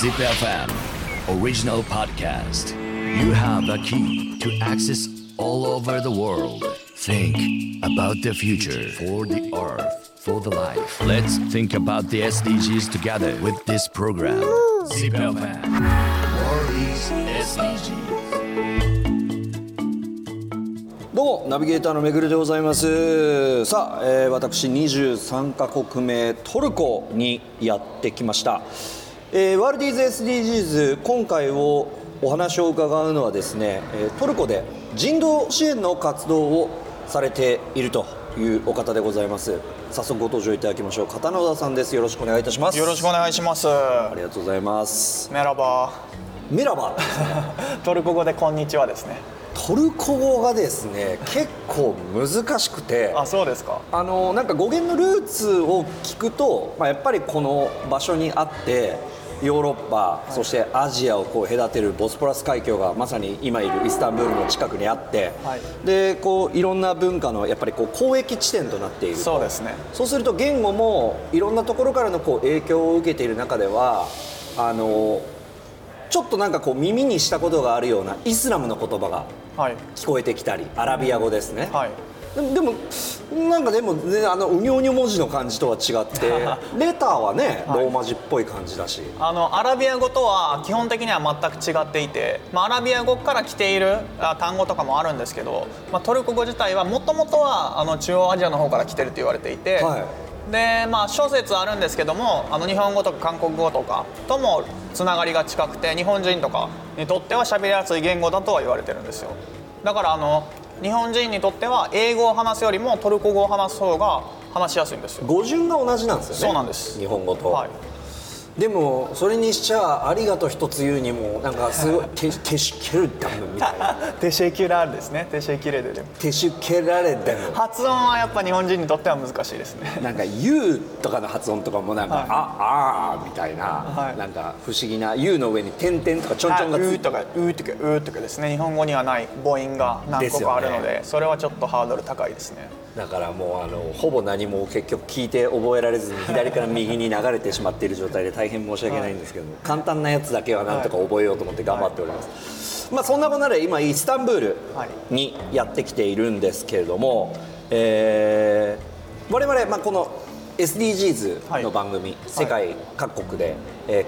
ZipFM original podcast. You have the key to access all over the world. Think about the future for the earth, for the life. Let's think about the SDGs together with this program. ZipFM. World is SDGs. どうもナビゲーターのめぐるでございます。さあ、私23カ国目トルコにやってきました。ワールディーズ SDGs 今回をお話を伺うのはですね、トルコで人道支援の活動をされているというお方でございます。早速ご登場いただきましょう。片野田さんです。よろしくお願いいたします。よろしくお願いします。ありがとうございます。メラバトルコ語でこんにちはですね。トルコ語がですね結構難しくて。あ、そうですか。なんか語源のルーツを聞くと、やっぱりこの場所にあってヨーロッパ、そしてアジアをこう隔てるボスポラス海峡がまさに今いるイスタンブールの近くにあって、でこういろんな文化のやっぱりこう交易地点となっている。そうですね。そうすると言語もいろんなところからのこう影響を受けている中では、ちょっとなんかこう耳にしたことがあるようなイスラムの言葉が聞こえてきたり、アラビア語ですね。でも、ね、うにょうにょ文字の漢字とは違ってレターはねローマ字っぽい漢字だし、アラビア語とは基本的には全く違っていて、アラビア語から来ている単語とかもあるんですけど、トルコ語自体はもともとは中央アジアの方から来てると言われていて、で諸説あるんですけども、日本語とか韓国語とかともつながりが近くて、日本人とかにとっては喋りやすい言語だとは言われてるんですよ。だから日本人にとっては英語を話すよりもトルコ語を話す方が話しやすいんですよ。語順が同じなんですよね。そうなんです。日本語と、でもそれにしちゃありがと一つ言うにもなんかすごいテシュケルダムみたいなテシュケラですね。テシュケレデム、テシュケラレデム。発音はやっぱ日本人にとっては難しいですね。なんか U とかの発音とかもなんか、あみたいな、なんか不思議な U の上に点々とかちょんちょんがついて、うとかですね。日本語にはない母音が何個かあるの で、それはちょっとハードル高いですね。だからもうほぼ何も結局聞いて覚えられずに左から右に流れてしまっている状態で大変申し訳ないんですけども、簡単なやつだけはなんとか覚えようと思って頑張っております。そんなことで今イスタンブールにやってきているんですけれども、我々この SDGs の番組、世界各国で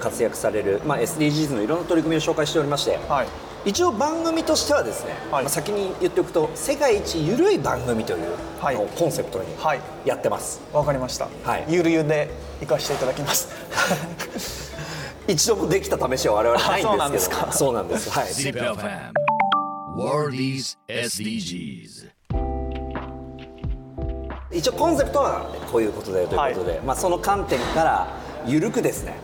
活躍される、SDGs のいろんな取り組みを紹介しておりまして、一応番組としてはですね、先に言っておくと世界一ゆるい番組というのをコンセプトにやってます。わかりました。ゆるゆで行かせていただきます一度もできた試しは我々ないんですけど。そうなんですか。そうなんです。ZipFM World is SDGs。 一応コンセプトはこういうことでということで、その観点からゆるくですね、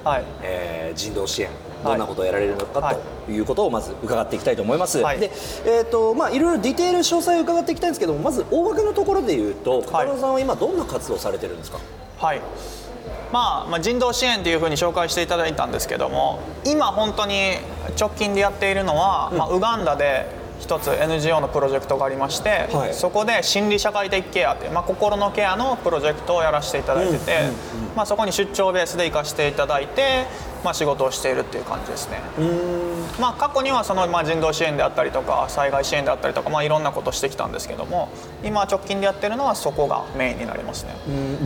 人道支援どんなことをやられるのかということをまず伺っていきたいと思います。で、いろいろディテール詳細を伺っていきたいんですけども、まず大枠のところで言うと、片野さんは今どんな活動をされてるんですか？人道支援というふうに紹介していただいたんですけども、今本当に直近でやっているのは、ウガンダで一つ NGO のプロジェクトがありまして、そこで心理社会的ケアという、心のケアのプロジェクトをやらせていただいてて、そこに出張ベースで行かせていただいて、仕事をしているっていう感じですね。過去にはその、人道支援であったりとか災害支援であったりとか、いろんなことをしてきたんですけども、今直近でやってるのはそこがメインになりますね。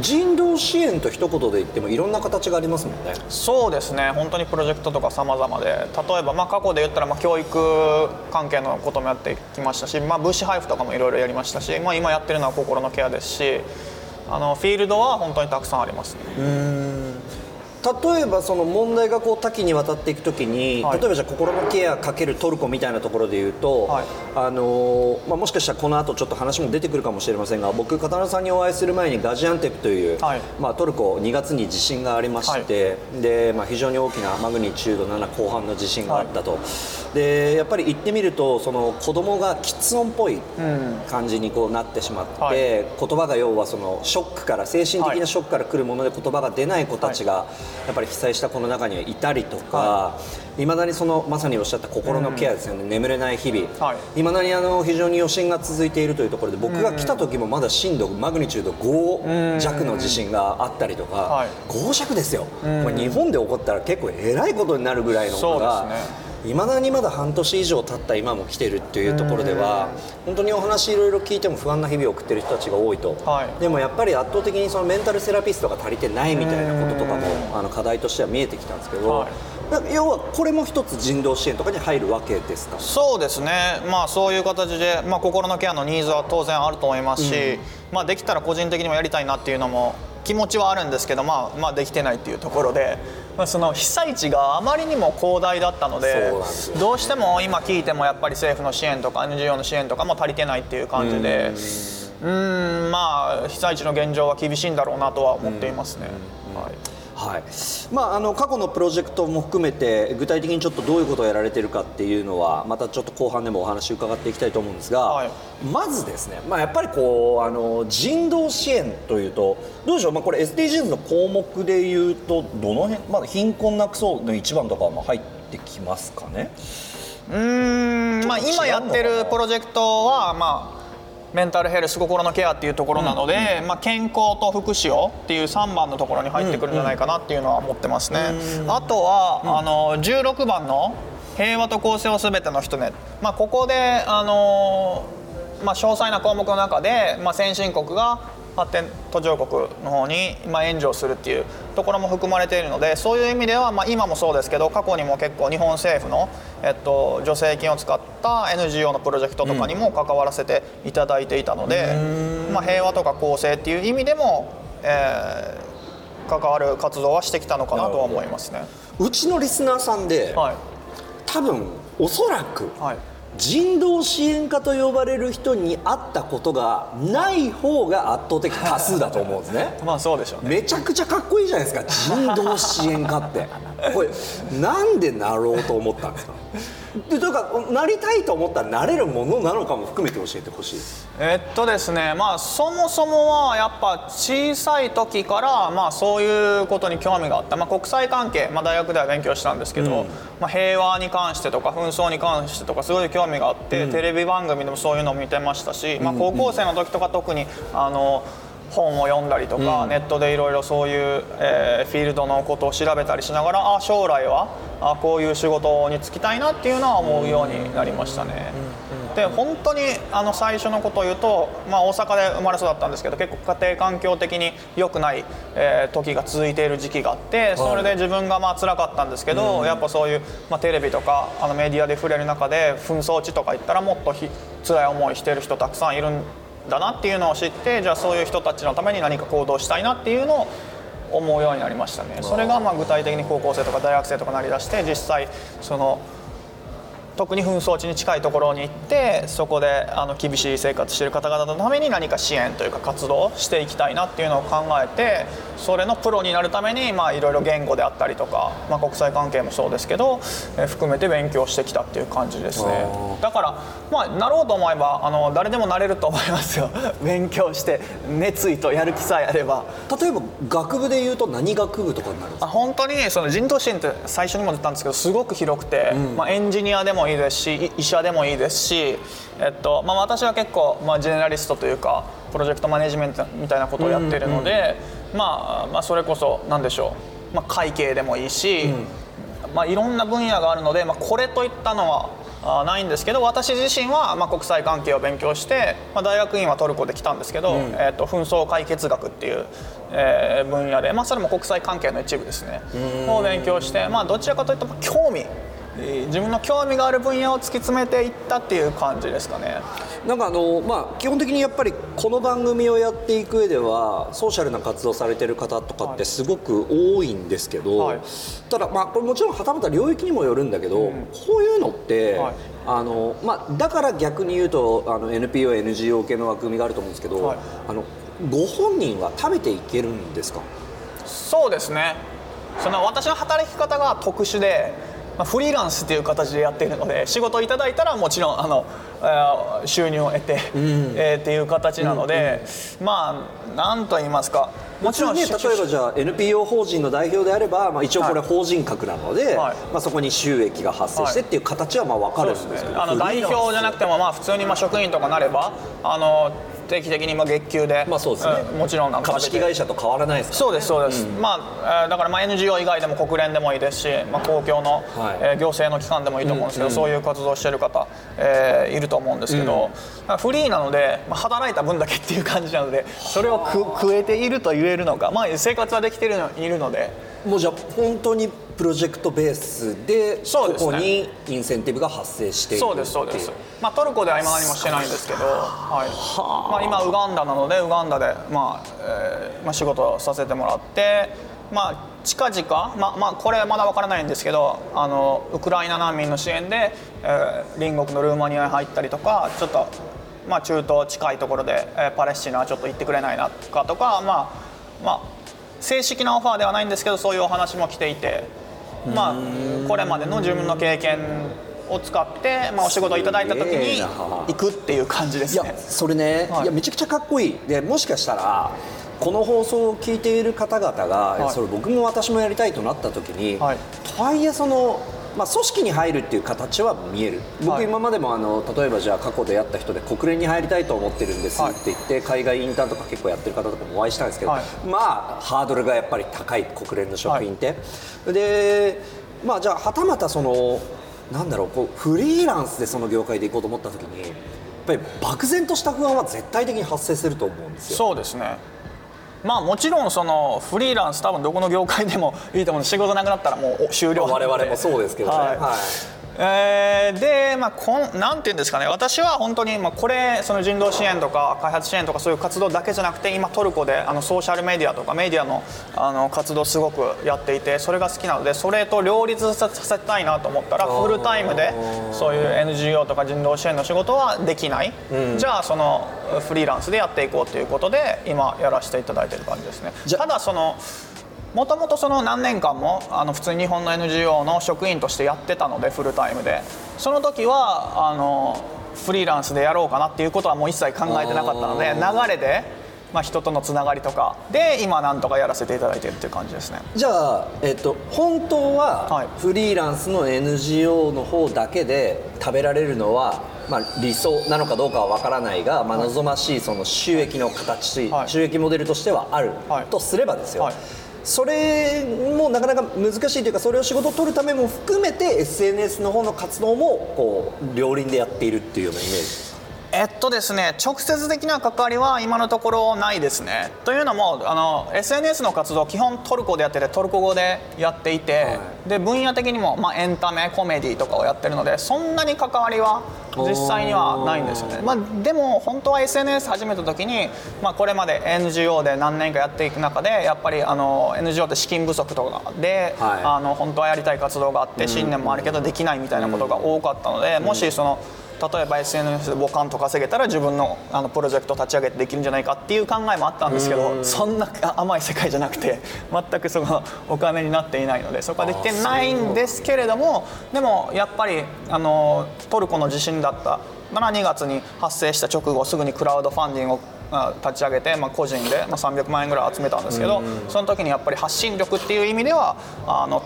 人道支援と一言で言ってもいろんな形がありますもんね。そうですね。本当にプロジェクトとか様々で、例えば、過去で言ったら、教育関係のこともやってきましたし、物資配布とかもいろいろやりましたし、今やってるのは心のケアですし、フィールドは本当にたくさんありますね。例えばその問題がこう多岐にわたっていくときに、例えばじゃあ心のケア×トルコみたいなところで言うと、もしかしたらこの後ちょっと話も出てくるかもしれませんが、僕片野さんにお会いする前にガジアンテプという、トルコ2月に地震がありまして、で非常に大きなマグニチュード7後半の地震があったと、でやっぱり行ってみるとその子供がきつ音っぽい感じにこうなってしまって、言葉が要はそのショックから、精神的なショックから来るもので言葉が出ない子たちが、やっぱり被災した子の中にはいたりとか、はいまだにそのまさにおっしゃった心のケアですよね、うん、眠れない日々、はい、未だに非常に余震が続いているというところで、僕が来た時もまだ震度マグニチュード5弱の地震があったりとか、はい、5弱ですよ、これ日本で起こったら結構えらいことになるぐらいのことが、いまだにまだ半年以上経った今も来てるっていうところでは、本当にお話いろいろ聞いても不安な日々を送ってる人たちが多いと、はい、でもやっぱり圧倒的にそのメンタルセラピストが足りてないみたいなこととかも課題としては見えてきたんですけど、はい、要はこれも一つ人道支援とかに入るわけですか？そうですね、まあ、そういう形で、まあ、心のケアのニーズは当然あると思いますし、まあ、できたら個人的にもやりたいなっていうのも気持ちはあるんですけど、まあ、できてないっていうところで、まあ、その被災地があまりにも広大だったので、どうしても今聞いてもやっぱり政府の支援とか NGO の支援とかも足りてないっていう感じで、まあ被災地の現状は厳しいんだろうなとは思っていますね。はい、まあ、過去のプロジェクトも含めて具体的にちょっとどういうことをやられているかっていうのはまたちょっと後半でもお話伺っていきたいと思うんですが、はい、まずですね、まあ、やっぱりこう人道支援というとどうでしょう、まあ、これ SDGs の項目でいうとどの辺、まあ、貧困なくそうの一番とかは入ってきますかね。まあ、今やってるプロジェクトは、まあメンタルヘルス、心のケアっていうところなので、まあ、健康と福祉をっていう3番のところに入ってくるんじゃないかなっていうのは思ってますね。あとは16番の平和と公正をすべての人ね、まあ、ここでまあ、詳細な項目の中で、まあ、先進国が発展途上国の方に援助をするっていうところも含まれているので、そういう意味では、まあ、今もそうですけど過去にも結構日本政府の、助成金を使った NGO のプロジェクトとかにも関わらせていただいていたので、まあ、平和とか公正っていう意味でも、関わる活動はしてきたのかなとは思いますね。うちのリスナーさんで、はい、多分おそらく、はい、人道支援家と呼ばれる人に会ったことがない方が圧倒的多数だと思うんですね。まあそうでしょうね。めちゃくちゃかっこいいじゃないですか、人道支援家って。これなんでなろうと思ったんですか？でというかなりたいと思ったらなれるものなのかも含めて教えてほしいです。ですね、まあ、そもそもはやっぱ小さい時から、まあ、そういうことに興味があった、まあ、国際関係、まあ、大学では勉強したんですけど、まあ、平和に関してとか紛争に関してとかすごい興味があって、テレビ番組でもそういうのを見てましたし、まあ、高校生の時とか特に本を読んだりとか、ネットでいろいろそういう、フィールドのことを調べたりしながら、あ、将来はこういう仕事に就きたいなっていうのは思うようになりましたね。で、本当に最初のことを言うと、まあ、大阪で生まれ育ったんですけど、結構家庭環境的に良くない、時が続いている時期があって、それで自分がまあ辛かったんですけど、やっぱそういう、まあ、テレビとかメディアで触れる中で紛争地とか行ったらもっと辛い思いしてる人たくさんいるんだなっていうのを知って、じゃあそういう人たちのために何か行動したいなっていうのを思うようになりましたね。それがまあ具体的に高校生とか大学生とかなりだして、実際その特に紛争地に近いところに行って、そこで厳しい生活している方々のために何か支援というか活動をしていきたいなっていうのを考えて、それのプロになるためにいろいろ言語であったりとか、まあ、国際関係もそうですけど、含めて勉強してきたっていう感じですね。だから、まあ、なろうと思えば誰でもなれると思いますよ。勉強して熱意とやる気さえあれば。例えば学部でいうと何学部とかになるんですか？本当にその人道支援って最初にも出たんですけど、すごく広くて、まあ、エンジニアでもいいですし、医者でもいいですし、まあ、私は結構、まあ、ジェネラリストというかプロジェクトマネジメントみたいなことをやっているので、まあ、それこそ何でしょう、まあ、会計でもいいし、まあ、いろんな分野があるので、まあ、これといったのはないんですけど、私自身は、まあ、国際関係を勉強して、まあ、大学院はトルコで来たんですけど、紛争解決学っていう、分野で、まあ、それも国際関係の一部ですねを勉強して、まあ、どちらかというと興味、自分の興味がある分野を突き詰めていったっていう感じですかね。なんかまあ、基本的にやっぱりこの番組をやっていく上ではソーシャルな活動されてる方とかってすごく多いんですけど、はい、ただ、まあ、これもちろんはたまた領域にもよるんだけど、こういうのって、はい、まあ、だから逆に言うとNPO、NGO 系の枠組みがあると思うんですけど、はい、ご本人は食べていけるんですか？そうですね。その私の働き方が特殊で、まあ、フリーランスという形でやっているので、仕事をいただいたらもちろん収入を得て、っていう形なので、まあ、なんと言いますか、もちろんね、例えばじゃあ NPO 法人の代表であれば、まあ、一応これ法人格なので、はい、まあ、そこに収益が発生してっていう形はまあ分かるんですけど、そうですね、代表じゃなくてもまあ普通にまあ職員とかなれば定期的にまあ月給で、まあそうですね、もちろん株式会社と変わらないですからね。そうですそうです、うん、まあ、だからまあ NGO 以外でも国連でもいいですし、まあ、公共の、はい、行政の機関でもいいと思うんですけど、うんうん、そういう活動をしている方、いると思うんですけど、うん、フリーなので、まあ、働いた分だけっていう感じなので、それを食えていると言えるのか、まあ、生活はできているので、もうじゃあ本当にプロジェクトベースでここにインセンティブが発生している。そうですそうです、まあ、トルコでは今何もしてないんですけど、はい、まあ、今ウガンダなのでウガンダで、まあまあ、仕事をさせてもらって、まあ、近々、これまだ分からないんですけど、ウクライナ難民の支援で、隣国のルーマニアに入ったりとか、ちょっと、まあ、中東近いところで、パレスチナはちょっと行ってくれないなとかとか、まあまあ、正式なオファーではないんですけど、そういうお話も来ていて、まあ、これまでの自分の経験を使って、まあ、お仕事をいただいた時に行くっていう感じですね。いやそれね、はい、いやめちゃくちゃかっこいい。でもしかしたらこの放送を聞いている方々が、はい、それ僕も私もやりたいとなった時に、はい、とはいえそのまあ、組織に入るっていう形は見える。僕今までも例えばじゃあ過去でやった人で国連に入りたいと思ってるんですって言って、海外インターンとか結構やってる方とかもお会いしたんですけど、はい、まあハードルがやっぱり高い、国連の職員って、はい、でまあじゃあはたまたそのなんだろう、こうフリーランスでその業界で行こうと思った時に、やっぱり漠然とした不安は絶対的に発生すると思うんですよ。そうですね。まあ、もちろんそのフリーランス、多分どこの業界でもいいと思うんで、仕事なくなったらもう終了なので、我々もそうですけどね、はいはい、で、まあ、なんていうんですかね、私は本当に、まあ、これその人道支援とか開発支援とかそういう活動だけじゃなくて、今トルコでソーシャルメディアとかメディアの、活動すごくやっていて、それが好きなので、それと両立させたいなと思ったら、フルタイムでそういう NGO とか人道支援の仕事はできない、うん、じゃあそのフリーランスでやっていこうということで今やらせていただいている感じですね。ただそのもともとその何年間も普通に日本の NGO の職員としてやってたので、フルタイムで、その時はフリーランスでやろうかなっていうことはもう一切考えてなかったので、流れで、まあ、人とのつながりとかで今なんとかやらせていただいてるっていう感じですね。じゃあ、本当はフリーランスの NGO の方だけで食べられるのは、まあ、理想なのかどうかは分からないが、まあ、望ましいその収益の形、はい、収益モデルとしてはある、はい、とすればですよ、はい、それもなかなか難しいというか、それを仕事を取るためも含めて SNS の方の活動もこう両輪でやっているっていうようなイメージですか？ですね、直接的な関わりは今のところないですね。というのもSNS の活動、基本トルコでやってて、トルコ語でやっていて、はい、で分野的にも、まあ、エンタメコメディとかをやってるので、そんなに関わりは実際にはないんですよね。まあ、でも本当は SNS 始めた時に、まあ、これまで NGO で何年かやっていく中で、やっぱりNGO って資金不足とかで、はい、本当はやりたい活動があって、うん、信念もあるけどできないみたいなことが多かったので、うん、もしその例えば SNS で5万と稼げたら自分のプロジェクト立ち上げてできるんじゃないかっていう考えもあったんですけど、そんな甘い世界じゃなくて、全くそのお金になっていないので、そこはできてないんですけれども、でもやっぱりトルコの地震だった2月に発生した直後、すぐにクラウドファンディングを立ち上げて、まあ、個人で、まあ、300万円ぐらい集めたんですけど、その時にやっぱり発信力っていう意味では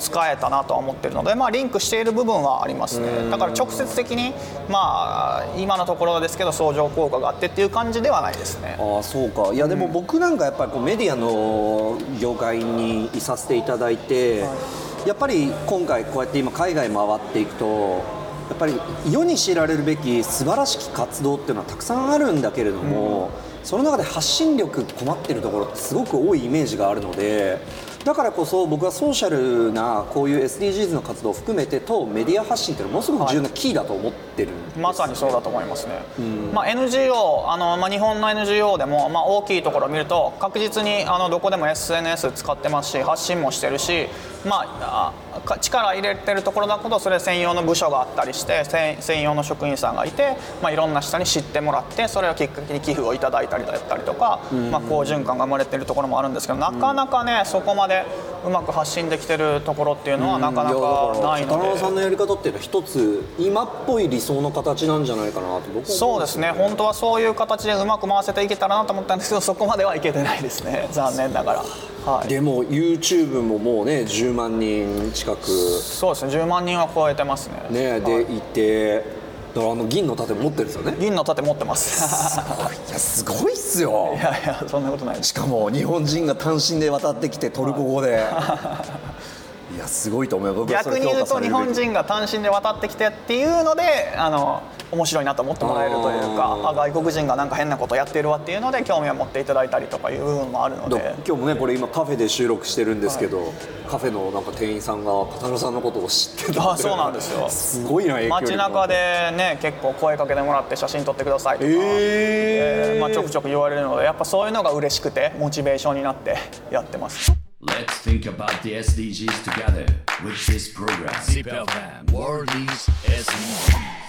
使えたなとは思ってるので、まあ、リンクしている部分はありますね。だから直接的に、まあ、今のところですけど相乗効果があってっていう感じではないですね。ああそうか。いやでも僕なんかやっぱりこうメディアの業界にいさせていただいて、はい、やっぱり今回こうやって今海外回っていくと、やっぱり世に知られるべき素晴らしき活動っていうのはたくさんあるんだけれども、うん、その中で発信力困ってるところってすごく多いイメージがあるので、だからこそ僕はソーシャルなこういう SDGs の活動を含めてとメディア発信っていうのはものすごく重要なキーだと思ってるんです、ね。はい、まさにそうだと思いますね、うん。まあ、NGO まあ、日本の NGO でも、まあ、大きいところを見ると確実にどこでも SNS 使ってますし、発信もしてるし、まあ、力入れてるところだとそれ専用の部署があったりして、専用の職員さんがいて、まあ、いろんな人に知ってもらって、それをきっかけに寄付をいただいたりだったりとか、まあ、好循環が生まれてるところもあるんですけど、なかなかねそこまででうまく発信できてるところっていうのはなかなかないので、高輪さんのやり方っていうのは一つ今っぽい理想の形なんじゃないかなと僕は思うんですよね。そうですね、本当はそういう形でうまく回せていけたらなと思ったんですけど、そこまではいけてないですね、残念ながら。はい、でも YouTube ももうね10万人近く、そうですね、10万人は超えてます ねで、はいて、だから銀の盾持ってるんですよね。銀の盾持ってますすごいっすよ。いやいや、そんなことない。しかも日本人が単身で渡ってきてトルコ語でいやすごいと思う。僕はそれ逆に言うと日本人が単身で渡ってきてっていうので面白いなと思ってもらえるというか、外国人がなんか変なことやってるわっていうので興味を持っていただいたりとかいう部分もあるので、今日もねこれ今カフェで収録してるんですけど、はい、カフェのなんか店員さんが片野さんのことを知ってたってそうなんですよすごいな、影響力。街中でね結構声かけてもらって写真撮ってくださいとか、ちょくちょく言われるので、やっぱそういうのが嬉しくてモチベーションになってやってます。Let's think about the SDGs together with this program ZipFM World is SDGs